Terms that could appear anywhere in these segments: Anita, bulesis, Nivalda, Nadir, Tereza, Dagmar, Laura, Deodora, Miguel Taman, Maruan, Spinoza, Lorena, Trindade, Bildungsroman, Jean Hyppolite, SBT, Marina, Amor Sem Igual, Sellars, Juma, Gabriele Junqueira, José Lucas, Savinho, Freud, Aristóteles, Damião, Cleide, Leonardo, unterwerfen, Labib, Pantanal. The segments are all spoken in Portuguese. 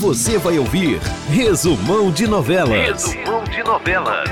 Você vai ouvir Resumão de Novelas. Resumão de Novelas.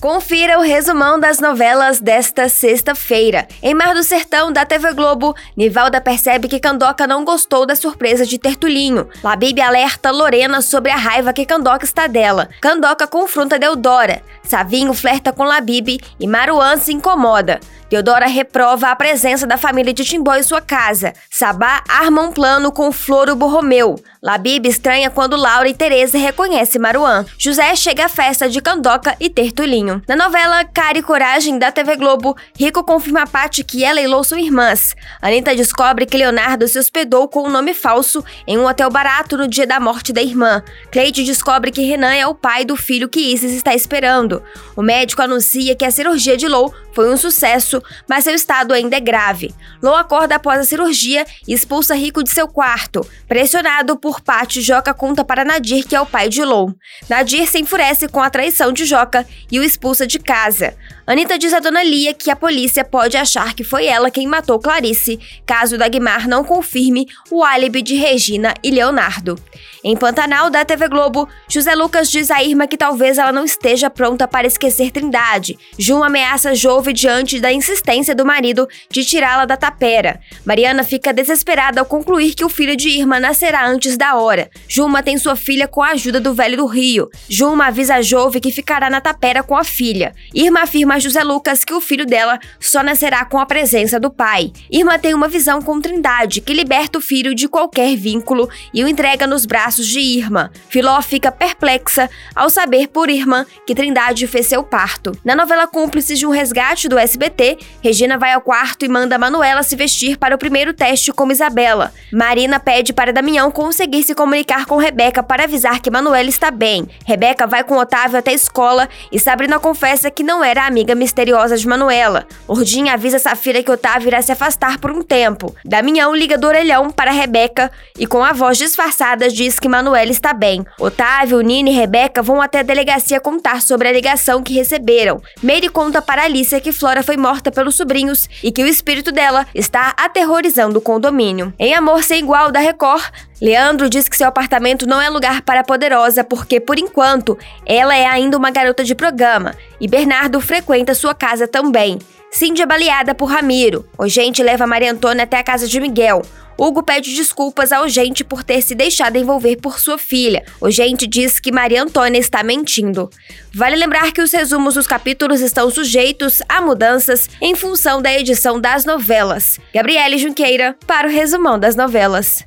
Confira o resumão das novelas desta sexta-feira. Em Mar do Sertão, da TV Globo, Nivalda percebe que Candoca não gostou da surpresa de Tertulinho. Labib alerta Lorena sobre a raiva que Candoca está dela. Candoca confronta Deodora. Savinho flerta com Labib e Maruan se incomoda. Deodora reprova a presença da família de Timbó em sua casa. Sabá arma um plano com Floro Borromeu. Labib estranha quando Laura e Tereza reconhecem Maruan. José chega à festa de Candoca e Tertulinho. Na novela Cara e Coragem, da TV Globo, Rico confirma a Paty que ela e Lou são irmãs. Anitta descobre que Leonardo se hospedou com um nome falso em um hotel barato no dia da morte da irmã. Cleide descobre que Renan é o pai do filho que Isis está esperando. O médico anuncia que a cirurgia de Lou foi um sucesso, mas seu estado ainda é grave. Lou acorda após a cirurgia e expulsa Rico de seu quarto. Pressionado por Paty, Joca conta para Nadir que é o pai de Lou. Nadir se enfurece com a traição de Joca e o expulsa de casa. Anitta diz a Dona Lia que a polícia pode achar que foi ela quem matou Clarice, caso Dagmar não confirme o álibi de Regina e Leonardo. Em Pantanal, da TV Globo, José Lucas diz a Irma que talvez ela não esteja pronta para esquecer Trindade. Jun ameaça Jove diante da insistência do marido de tirá-la da tapera. Mariana fica desesperada ao concluir que o filho de Irma nascerá antes da hora. Juma tem sua filha com a ajuda do Velho do Rio. Juma avisa a Jove que ficará na tapera com a filha. Irma afirma a José Lucas que o filho dela só nascerá com a presença do pai. Irma tem uma visão com Trindade, que liberta o filho de qualquer vínculo e o entrega nos braços de Irma. Filó fica perplexa ao saber por Irma que Trindade fez seu parto. Na novela Cúmplices de um Resgate, do SBT, Regina vai ao quarto e manda Manuela se vestir para o primeiro teste como Isabela. Marina pede para Damião conseguir se comunicar com Rebeca para avisar que Manuela está bem. Rebeca vai com Otávio até a escola e Sabrina confessa que não era a amiga misteriosa de Manuela. Ordinha avisa Safira que Otávio irá se afastar por um tempo. Damião liga do orelhão para Rebeca e com a voz disfarçada diz que Manuela está bem. Otávio, Nina e Rebeca vão até a delegacia contar sobre a ligação que receberam. Meire conta para Alicia que Flora foi morta pelos sobrinhos e que o espírito dela está aterrorizando o condomínio. Em Amor Sem Igual, da Record, Leandro diz que seu apartamento não é lugar para a poderosa porque, por enquanto, ela é ainda uma garota de programa e Bernardo frequenta sua casa também. Cindy é baleada por Ramiro. O gente leva Maria Antônia até a casa de Miguel. Hugo pede desculpas ao gente por ter se deixado envolver por sua filha. O gente diz que Maria Antônia está mentindo. Vale lembrar que os resumos dos capítulos estão sujeitos a mudanças em função da edição das novelas. Gabriele Junqueira para o Resumão das Novelas.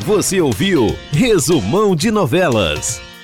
Você ouviu Resumão de Novelas.